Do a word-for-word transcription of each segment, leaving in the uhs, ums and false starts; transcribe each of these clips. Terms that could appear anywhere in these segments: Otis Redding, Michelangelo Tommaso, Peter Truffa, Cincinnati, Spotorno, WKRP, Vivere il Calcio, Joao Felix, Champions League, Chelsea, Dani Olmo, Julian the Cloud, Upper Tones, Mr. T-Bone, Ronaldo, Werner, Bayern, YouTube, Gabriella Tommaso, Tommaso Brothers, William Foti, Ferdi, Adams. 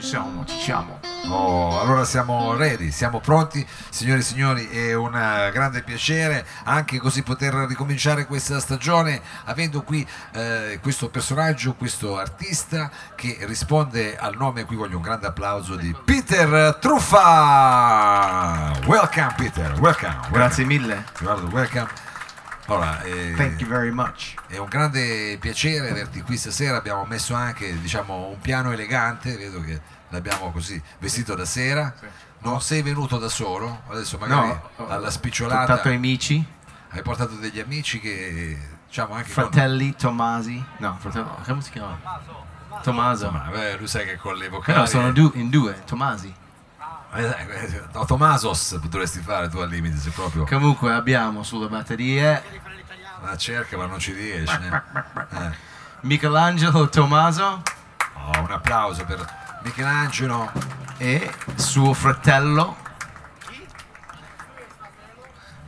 Ci siamo, ci siamo. Oh, allora siamo ready, siamo pronti, signore e signori, è un grande piacere anche così poter ricominciare questa stagione avendo qui eh, questo personaggio, questo artista che risponde al nome, qui voglio un grande applauso, di Peter Truffa. Welcome Peter, welcome. welcome. Grazie mille. Guarda, welcome. Allora, eh, Thank you very much. È un grande piacere averti qui stasera. Abbiamo messo anche, diciamo, un piano elegante. Vedo che l'abbiamo così vestito da sera. Non sei venuto da solo. Adesso magari no, alla spicciolata. Hai portato amici. Hai portato degli amici che, diciamo, anche fratelli con... Tommasi. No, fratello. No. Come si chiama? Tommaso. Tommaso. Ma beh, lui sai che con le vocali. No, sono du- in due. Tommasi. No, Tommasos potresti fare tu al limite se proprio. Comunque abbiamo sulle batterie, la cerca ma non ci riesce. eh. Michelangelo Tommaso. Oh, un applauso per Michelangelo e suo fratello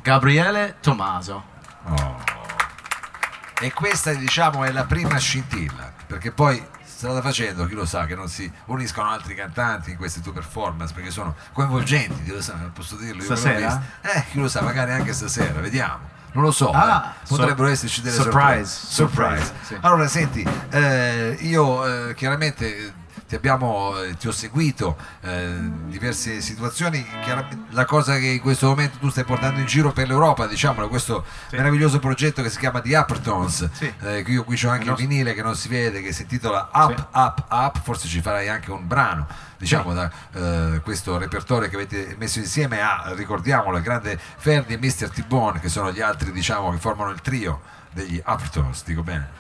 Gabriella Tommaso. Oh. E questa, diciamo, è la prima scintilla, perché poi strada facendo, chi lo sa che non si uniscono altri cantanti in queste tue performance, perché sono coinvolgenti, chi lo sa, posso dirlo, io stasera? Eh, chi lo sa, magari anche stasera, vediamo, non lo so, ah, eh. potrebbero so, esserci delle surprise, surprise. surprise. Sì. Allora senti, eh, io eh, chiaramente ti abbiamo, eh, ti ho seguito eh, diverse situazioni, chiaramente la cosa che in questo momento tu stai portando in giro per l'Europa, diciamolo, questo sì. meraviglioso progetto che si chiama The Upper Tones, sì. eh, io qui c'ho anche il, il vinile che non si vede, che si intitola Up, sì. Up, Up, forse ci farai anche un brano, diciamo, sì. da eh, questo repertorio che avete messo insieme a, ricordiamolo, il grande Ferdi e mister T-Bone, che sono gli altri, diciamo, che formano il trio degli Upper Tones, dico bene?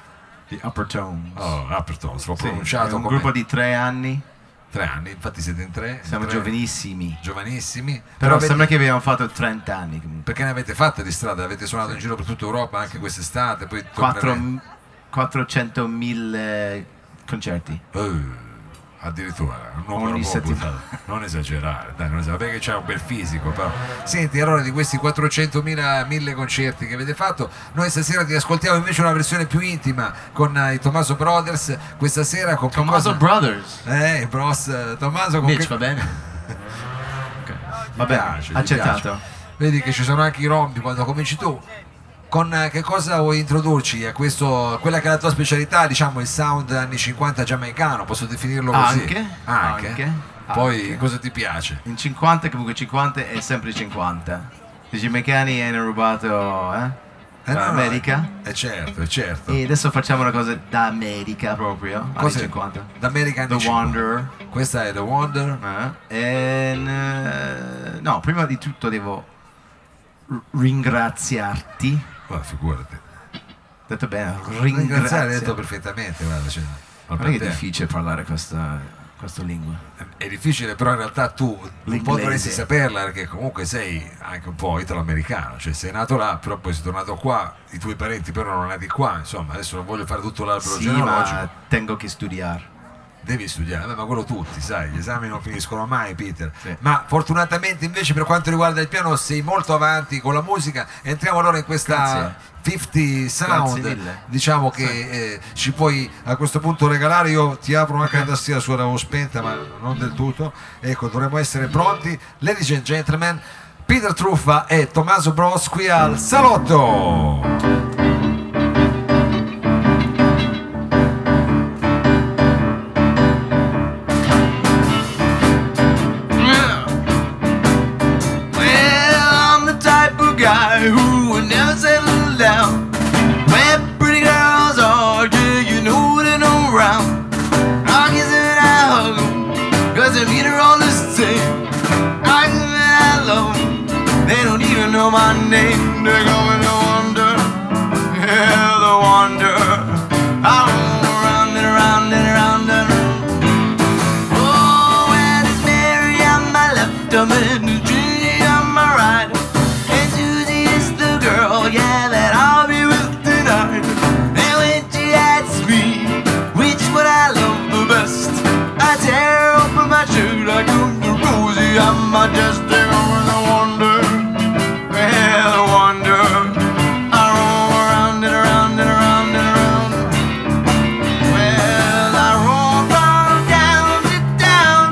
Di Upper Tones. Oh, Upper Tones, l'ho sì, pronunciato. È un come... gruppo di tre anni. Tre anni, infatti siete in tre. Siamo tre... giovanissimi. Giovanissimi. Però, Però avete... sembra che abbiamo fatto trenta anni. Comunque. Perché ne avete fatta di strada, avete suonato sì. in giro per tutta Europa anche quest'estate. Poi tornerete... quattrocentomila concerti. Uh. Addirittura non, non esagerare, dai, non esagerare, perché c'è un bel fisico. Però senti, allora, di questi quattrocentomila concerti che avete fatto, noi stasera ti ascoltiamo invece una versione più intima con i Tommaso Brothers. Questa sera con Tommaso Brothers, eh, bros Tommaso con Mitch, che... va bene, okay. Va bene, piace, accettato. Vedi che ci sono anche i rompi quando cominci tu. Con che cosa vuoi introdurci a questo, quella che è la tua specialità, diciamo il sound anni cinquanta giamaicano, posso definirlo così? Anche, anche. anche Poi anche. Cosa ti piace? In cinquanta, comunque cinquanta è sempre cinquanta. I giamaicani hanno rubato, eh? Eh, America? No, no, è certo, è certo. E adesso facciamo una cosa da America proprio, anni cinquanta. Da America anni The cinquanta. Wanderer. Questa è The Wanderer. Eh. E, uh, no, prima di tutto devo r- ringraziarti. Guarda, figurati. Detto bene, ringraziare, hai detto perfettamente. Guarda, cioè, guarda che è difficile parlare questa, questa lingua. È difficile, però in realtà tu l'inglese un po' dovresti saperla, perché comunque sei anche un po' italo-americano, cioè sei nato là, però poi sei tornato qua, i tuoi parenti però non nati qua, insomma, adesso non voglio fare tutto l'albero sì, genealogico. Ma tengo che studiare. Devi studiare, beh, ma quello tutti, sai, gli esami non finiscono mai, Peter. Sì. Ma fortunatamente invece per quanto riguarda il piano sei molto avanti con la musica. Entriamo allora in questa Grazie. cinquanta Sound, diciamo che sì. eh, ci puoi a questo punto regalare. Io ti apro una okay. tastiera suona o spenta, ma non del tutto. Ecco, dovremmo essere pronti. Ladies and gentlemen, Peter Truffa e Tommaso Bros qui al salotto. My name, they're going to wonder, yeah, the wonder. I roam around and around and around and around. Oh, where is Mary on my left, I'm in Judy on my right, and Susie is the girl, yeah, that I'll be with tonight. And when she asks me which one I love the best, I tear open my shirt, I come to Rosie on my chest. They're going to wonder. Down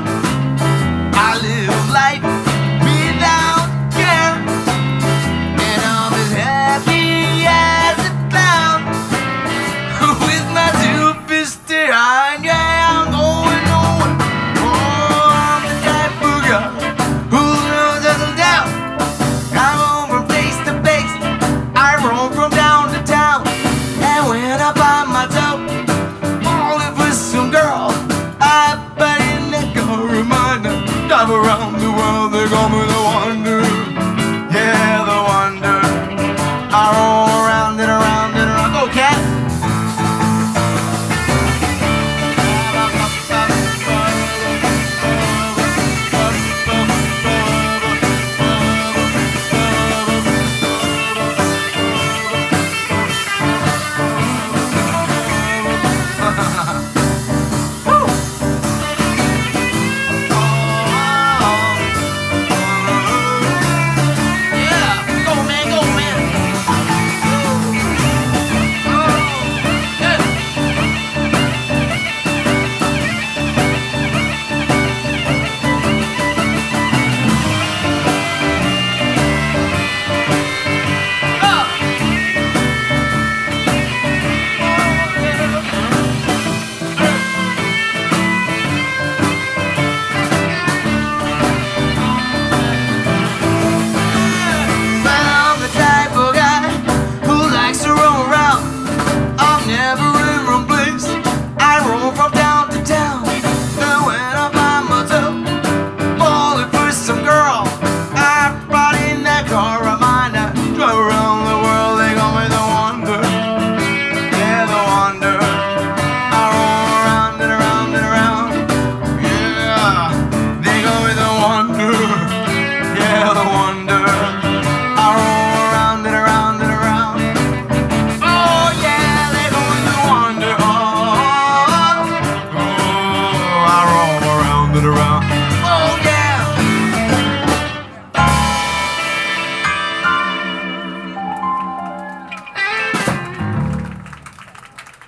it around. Oh yeah!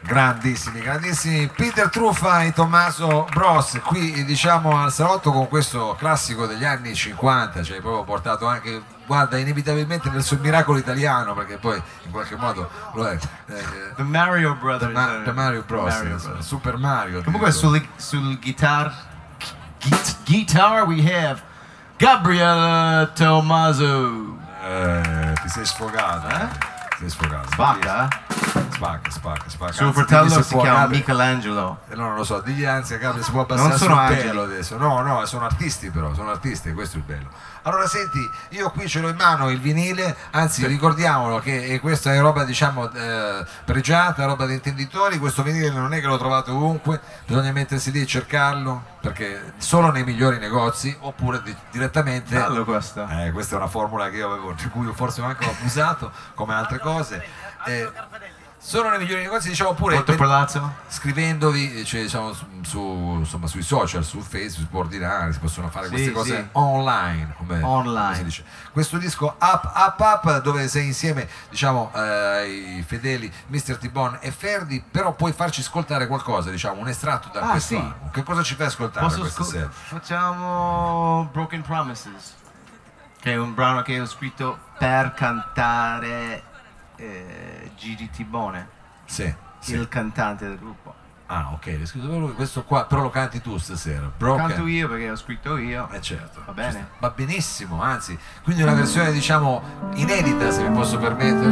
Grandissimi, grandissimi Peter Truffa e Tommaso Bros, qui diciamo al salotto con questo classico degli anni cinquanta, cioè proprio portato anche, guarda, inevitabilmente verso il miracolo italiano, perché poi in qualche modo lo è. The Mario Brothers, The, Ma- The Mario Bros, Mario Brothers. Super Mario. Comunque sul, sul guitar, guitar we have Gabriella Tommaso. Eh, ti sei sfogata, eh? Ti sei sfogata. Spacca? Spacca, spacca, spacca. Suo fratello si chiama Michelangelo. Eh, no, non lo so, digli anzi a Gabriella si può abbassare sul pelo adesso. No, no, sono artisti però, sono artisti, questo è il bello. Allora senti, io qui ce l'ho in mano il vinile, anzi sì, ricordiamolo che questa è roba diciamo eh, pregiata, roba dei intenditori, questo vinile non è che lo trovate ovunque, bisogna mettersi lì e cercarlo, perché solo nei migliori negozi oppure di- direttamente... Bello questo. Eh, questa è una formula che io avevo, di cui forse anche ho abusato, come altre cose. Eh, Sono nei migliori negozi, diciamo pure per, scrivendovi, cioè, diciamo, su, su, insomma, sui social, su Facebook, può ordinare, si possono fare sì, queste cose sì, online, come, online. Come si dice. Questo disco Up Up Up, dove sei insieme diciamo, eh, ai fedeli mister T-Bone e Ferdi, però puoi farci ascoltare qualcosa, diciamo, un estratto da ah, questo sì. album. Che cosa ci fai ascoltare Posso questa scu- sera? Facciamo Broken Promises, che è un brano che ho scritto per cantare Gigi T-Bone, sì, sì, il cantante del gruppo. Ah, ok, l'hai scritto lui, questo qua, però lo canti tu stasera. Broken. Canto io perché ho scritto io. Eh certo. Va bene. Va benissimo, anzi, quindi una versione diciamo inedita, se mi posso permettere.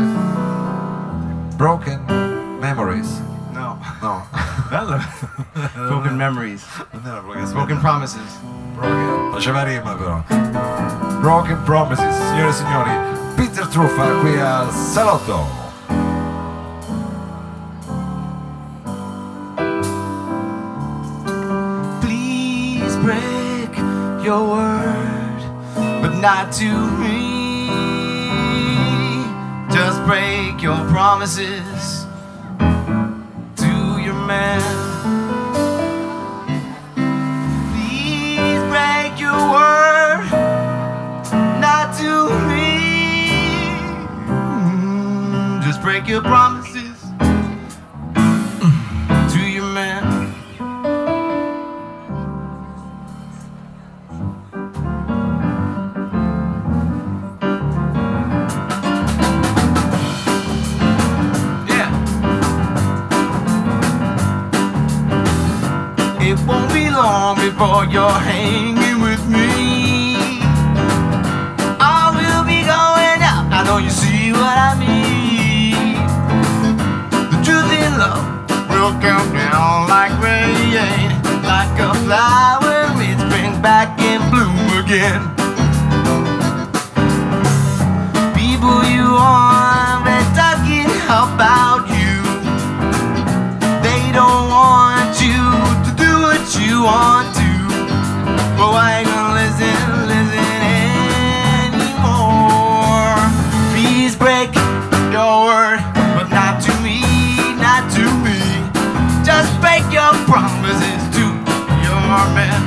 Broken Memories. No. No. Bello. Broken Memories. Non era Broken, Broken Promises. Broken. Faceva rima però. Broken Promises, signore e signori. Peter Truffa qui al Salotto. Please break your word, but not to me. Just break your promises to your man. Please break your word, not to me. Just break your promises to your man. Yeah. It won't be long before you're hanging with me. I will be going out. I know you see what I mean. Love will come down like rain, like a flower it brings back in bloom again. People you want, they're talking about you. They don't want you to do what you want to. But why ain't gonna listen, listen anymore? Please break your word, but not to me. To me, just break your promises to your man.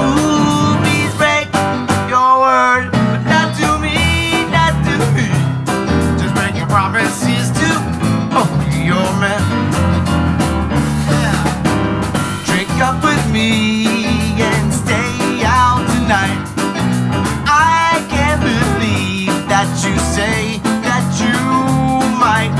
Ooh, please break your word, but not to me, not to me. Just break your promises to oh, your man. Yeah. Drink up with me and stay out tonight. I can't believe that you say that you might.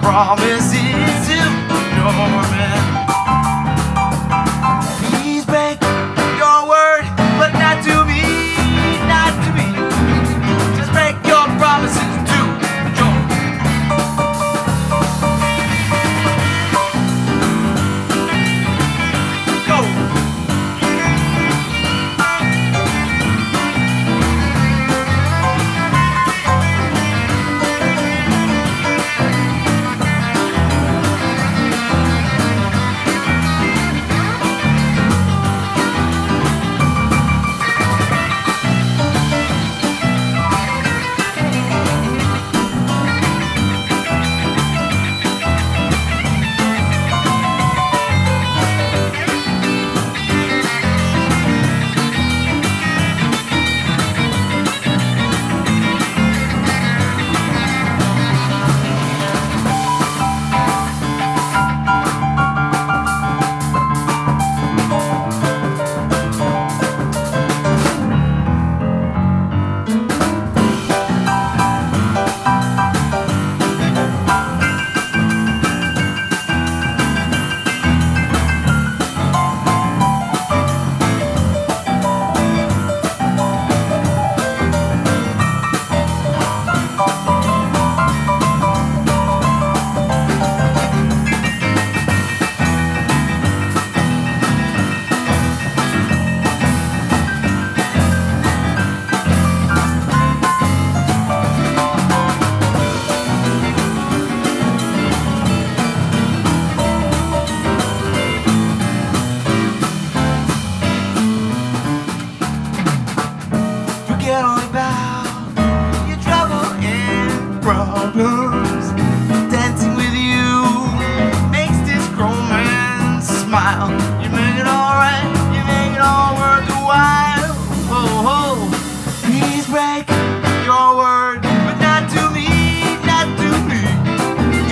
Promises to your man. Please break your word, but not to me, not to me. Just break your promises to your man. smile. You make it all right, you make it all worth the while. Oh, oh. Please break your word, but not to me, not to me.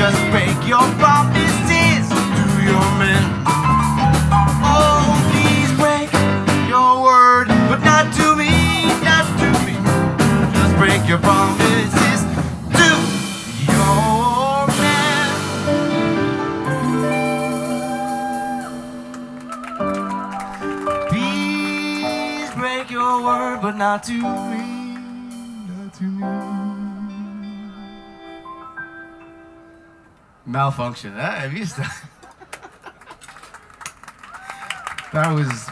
Just break your promises to your men. Oh, please break your word, but not to me, not to me. Just break your promises to your word, but not to me, not to me. Malfunction, eh? Hai visto? That was...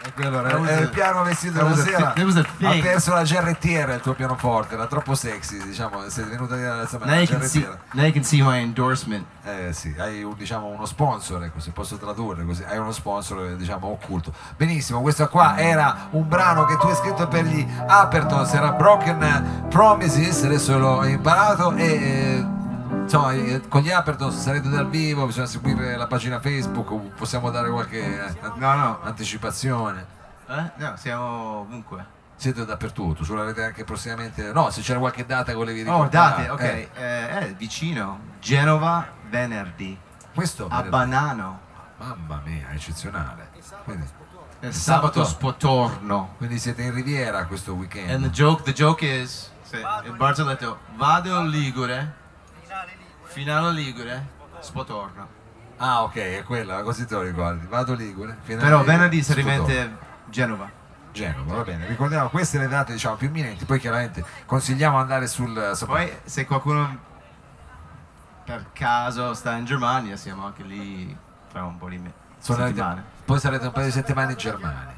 È quello, era, era il piano vestito della sera. Ha perso la G R T R il tuo pianoforte, era troppo sexy, diciamo, sei venuto a dire la G R T R. Now you can see my endorsement. Eh sì, hai un, diciamo, uno sponsor, ecco, se posso tradurre così, hai uno sponsor, diciamo, occulto. Benissimo, questo qua era un brano che tu hai scritto per gli Uppertons, era Broken Promises, adesso l'ho imparato e... Eh, insomma, con gli Uppertons sarete dal vivo, bisogna seguire la pagina Facebook, possiamo dare qualche no, no. anticipazione? Eh? No, siamo ovunque. Siete dappertutto, ce l'avete anche prossimamente, no, se c'era qualche data che volevi ricordare. Oh, date, ok, eh. Eh, eh, vicino, Genova, venerdì, questo a venerdì. Banano. Mamma mia, eccezionale. Quindi... Sabato, sabato spotorno. Quindi siete in Riviera questo weekend. And the joke, the joke is, sì, il Barzo ha detto, vado in Ligure. Finale Ligure, spotorno. Ah, ok, è quella, così te lo ricordi. Vado Ligure. Finale però venerdì si rimette Genova. Genova, va bene. Ricordiamo queste le date, diciamo, più imminenti. Poi chiaramente consigliamo di andare sul... Sopra. Poi se qualcuno per caso sta in Germania, siamo anche lì tra un po' di me- settimane. Poi sarete un paio di settimane in Germania.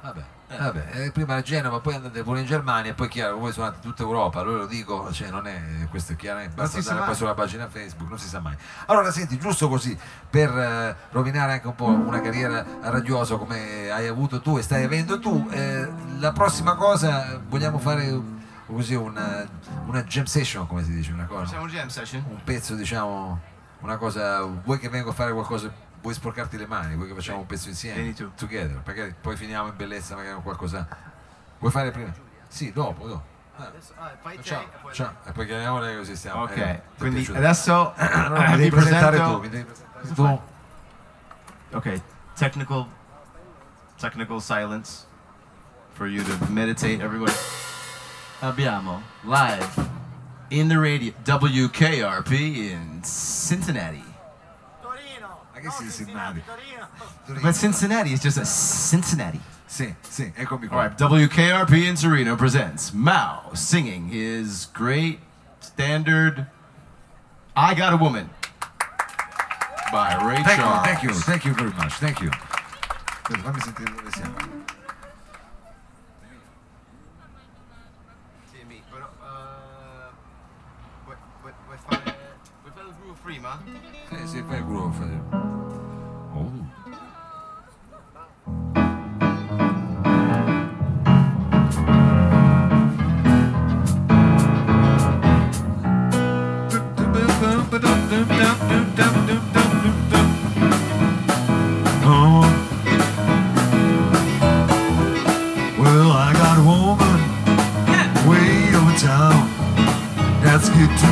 Vabbè. Eh. Vabbè, prima a Genova, poi andate pure in Germania e poi chiaro, voi suonate tutta Europa, allora lo dico, cioè non è questo è chiaro, basta andare poi sulla pagina Facebook, non si sa mai. Allora senti, giusto così, per eh, rovinare anche un po' una carriera radiosa come hai avuto tu e stai avendo tu, eh, la prossima cosa vogliamo fare così una, una jam session, come si dice, una cosa? Facciamo un jam session? Un pezzo, diciamo, una cosa, vuoi che vengo a fare qualcosa? Vuoi sporcarti le mani, vuoi che facciamo un pezzo insieme? Vieni tu. Together, perché poi finiamo in bellezza magari con qualcosa. Vuoi fare prima? Sì, dopo, dopo. Ah, adesso, ah, fai ciao, te, ciao. ciao. E poi chiamiamole così stiamo. Ok, eh, quindi adesso no, no, mi devi presentare tu, mi devi presentare tu. Ok, technical technical silence for you to meditate, everybody. Abbiamo live in the radio W K R P in Cincinnati. No, Cincinnati. Cincinnati. But Cincinnati is just a Cincinnati. Sì, sì, eccomi qua. All right, W K R P in Torino presents Mao singing his great standard I Got a Woman by Ray thank Charles. You, thank you, thank you very much, thank you. Fammi sentire dove siamo. Timmy, però... Vuoi fare il groove prima? Sì, sì, fai il groove. That's good to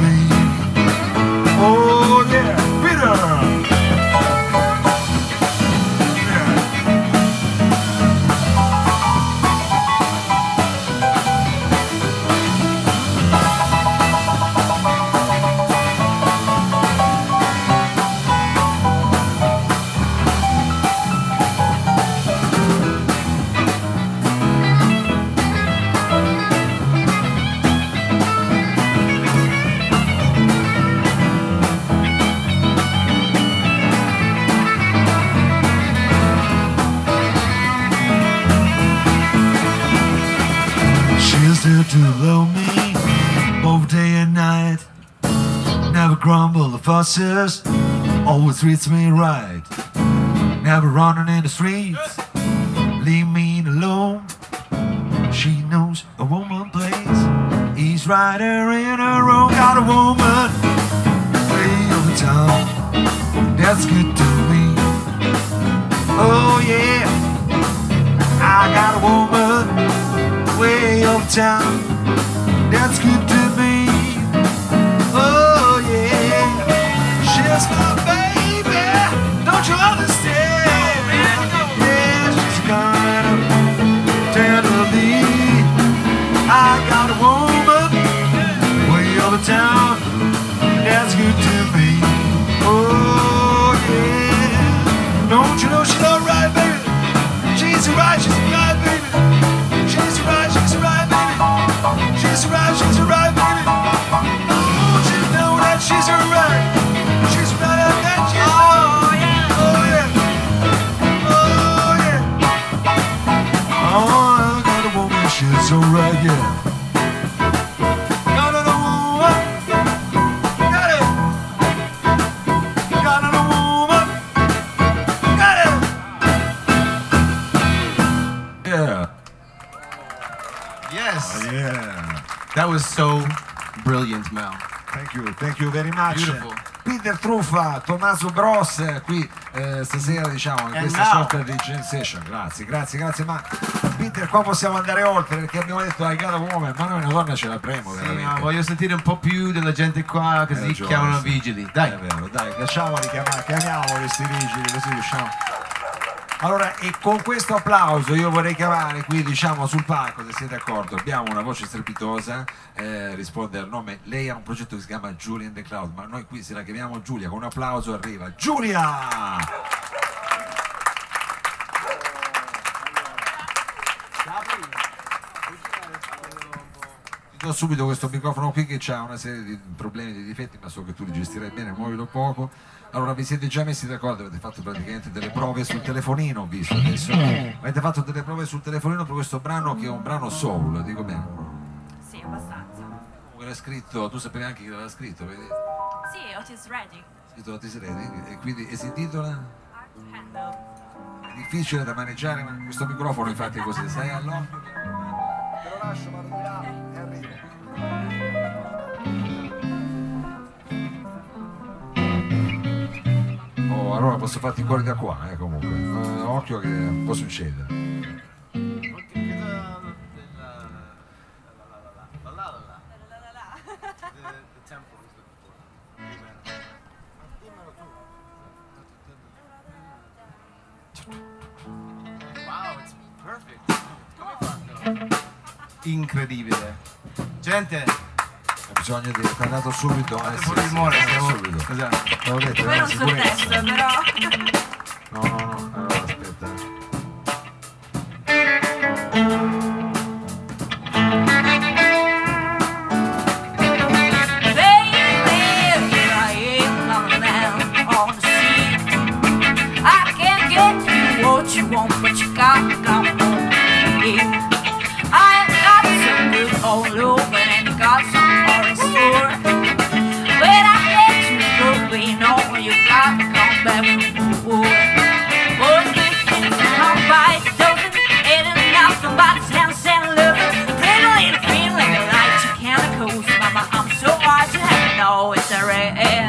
me. crumble the fastest, always treats me right. Never running in the streets, leave me alone. She knows a woman plays, he's right here in her own. Got a woman way over town, that's good to me. Oh yeah, I got a woman way over town, that's good to me. Oh yeah, she's my baby, don't you understand? Yeah, she's kind of tenderly. I got a woman way over town, that's good to me. Oh yeah, don't you know she's alright, baby? She's alright, she's alright, baby. She's alright, she's alright, baby. She's alright, she's alright, baby. Don't you know that she's alright? She's right at that you. Oh yeah, oh yeah, oh yeah. Oh, I got a woman, she's alright, yeah. Got a woman, got it. Got a woman, got it. Yeah. Yes. Oh, yeah. That was so brilliant, Mel. Thank you, thank you very much. Beautiful. Peter Truffa, Tommaso Brothers qui eh, stasera, diciamo, in And questa now. sorta di jam session. Grazie, grazie, grazie. Ma Peter, qua possiamo andare oltre perché abbiamo detto I got a woman, ma noi una donna ce la premo, sì, veramente. Ma voglio sentire un po' più della gente qua, così ragione, chiamano sì. vigili. Dai, è vero, dai, lasciamoli chiamare, chiamiamo questi vigili, così riusciamo. Allora, e con questo applauso io vorrei chiamare qui, diciamo, sul palco, se siete d'accordo, abbiamo una voce strepitosa, eh, risponde al nome, lei ha un progetto che si chiama Julian the Cloud, ma noi qui se la chiamiamo Giulia, con un applauso arriva Giulia! Ti do subito questo microfono qui che c'ha una serie di problemi, di difetti, ma so che tu li gestirai bene, muovilo poco. Allora, vi siete già messi d'accordo, avete fatto praticamente delle prove sul telefonino, ho visto adesso. Avete fatto delle prove sul telefonino per questo brano che è un brano soul, dico bene? Sì, abbastanza. Era scritto, tu sapevi anche chi l'aveva scritto, vedi? Sì, Otis Redding. Scritto Otis Redding, e quindi e si intitola? Art Handle. È difficile da maneggiare, ma questo microfono infatti è così, sai all'occhio? Te lo lascio, ma vediamo e arrivo. Oh, allora posso farti fuori da qua, eh, comunque. Eh, occhio che può succedere. Incredibile. Gente, bisogna dire, è andato subito, eh, sì, sì, muore, è andato subito. Esatto. Detto, poi non so il testo, però. No, no, no, allora aspetta. Baby, lying on the sea. I can't get you what you want, but you got to come home to me. I got some good all over and you got some. When I let you go, we know you got to come back from war. Boys with kids and all by the dozen, in and out somebody's house and loving. Pretty little feeling like a light, you can't coast, mama, I'm so hard to have, no, it's a real.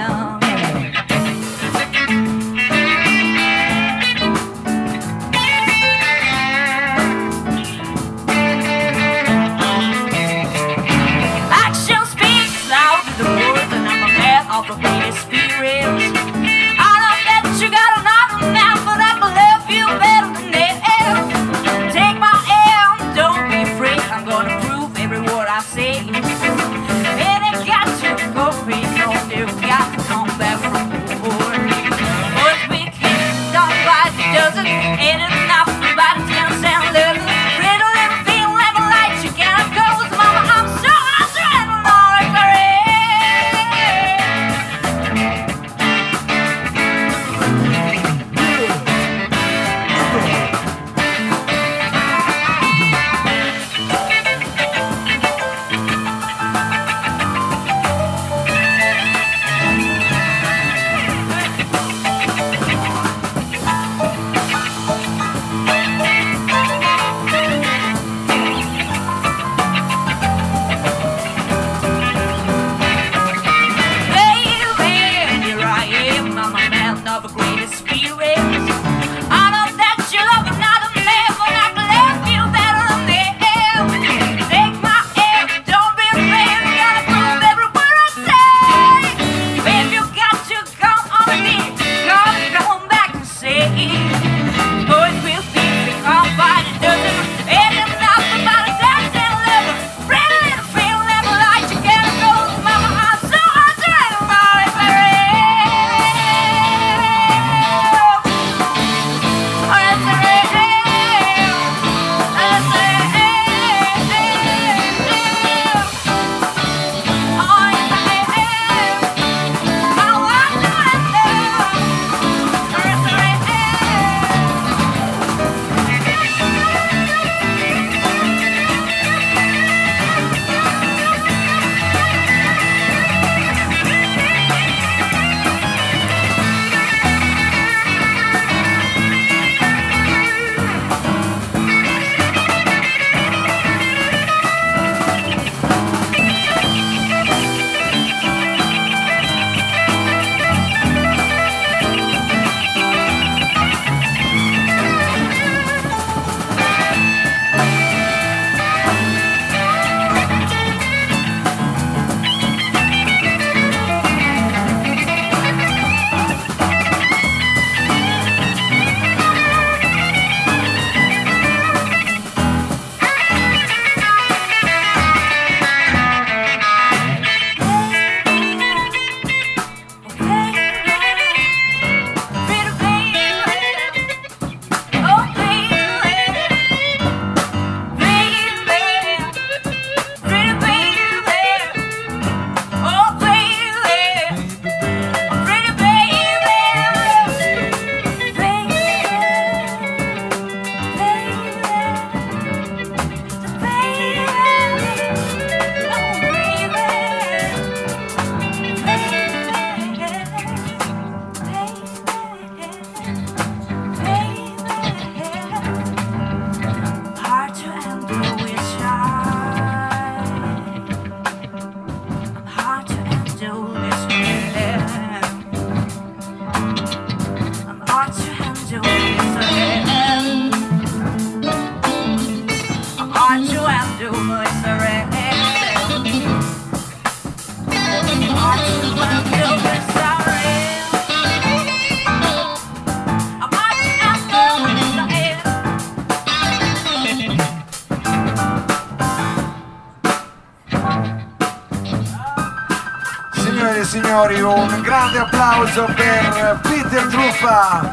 signori, un grande applauso per Peter Truffa,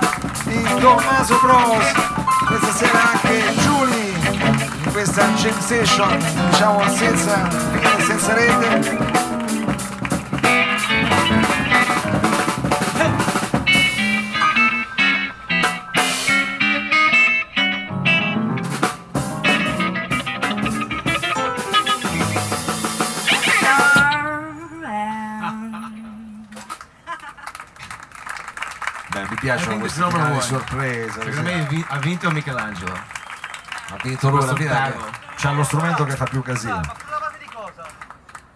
il Tommaso Bros, questa sera anche Julie, in questa jam session, diciamo senza, senza rete. Mi piacciono queste finali sorpresa. Secondo me ha vinto Michelangelo. Ha vinto lui, la vita. C'ha lo strumento che fa più casino.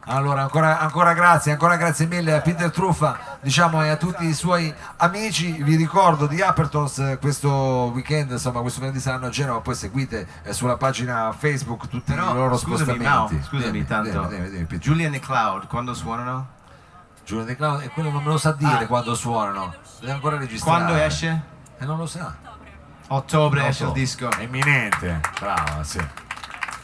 Allora, ancora, ancora grazie, ancora grazie mille a Peter Truffa, diciamo, e a tutti i suoi amici. Vi ricordo di Upper Tones questo weekend, insomma, questo venerdì saranno a Genova. Poi seguite eh, sulla pagina Facebook tutti Però, i loro scusami, spostamenti. No, scusami, devi, tanto. Devi, devi, devi, Julian the Cloud, quando suonano? Giulio De Cloud, e quello non me lo sa dire ah, quando suonano, deve ancora registrare. Quando esce? E non lo sa. Ottobre, Ottobre esce il disco. È imminente, brava, sì.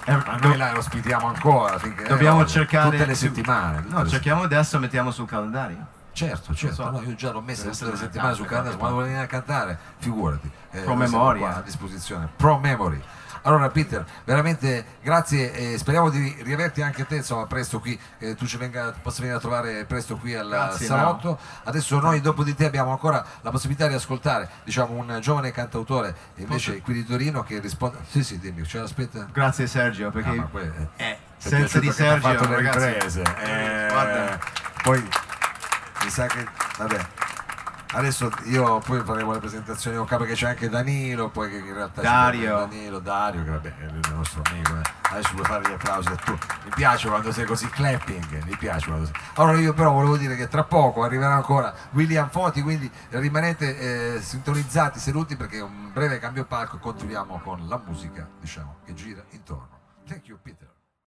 Eh, Ma noi la ospitiamo ancora finché dobbiamo eh, cercare tutte le settimane. Tutte no, le cerchiamo settimane. Adesso mettiamo sul calendario. Certo, certo, so. No, io già l'ho messa tutte le settimane sul calendario, quando vuoi venire a cantare, figurati. Eh, Pro memoria. A disposizione. Pro memory. Allora Peter, veramente grazie e speriamo di riaverti anche te, insomma, presto qui, eh, tu ci venga, possa venire a trovare presto qui al grazie, salotto. No. Adesso noi dopo di te abbiamo ancora la possibilità di ascoltare, diciamo, un giovane cantautore invece Posso... qui di Torino che risponde. Sì, sì, dimmi, ce l'aspetta. Grazie Sergio, perché ah, que... eh, senza di Sergio fatto le riprese. Eh, eh, poi mi sa che vabbè. Adesso io poi faremo le presentazioni con capo, che c'è anche Danilo, poi che in realtà Dario. Danilo, Dario, che vabbè, è il nostro amico. Eh. Adesso vuoi fare gli applausi a tu. Mi piace quando sei così clapping, mi piace quando sei. Allora io però volevo dire che tra poco arriverà ancora William Foti, quindi rimanete eh, sintonizzati, seduti, perché un breve cambio palco e continuiamo con la musica, diciamo, che gira intorno. Thank you, Peter.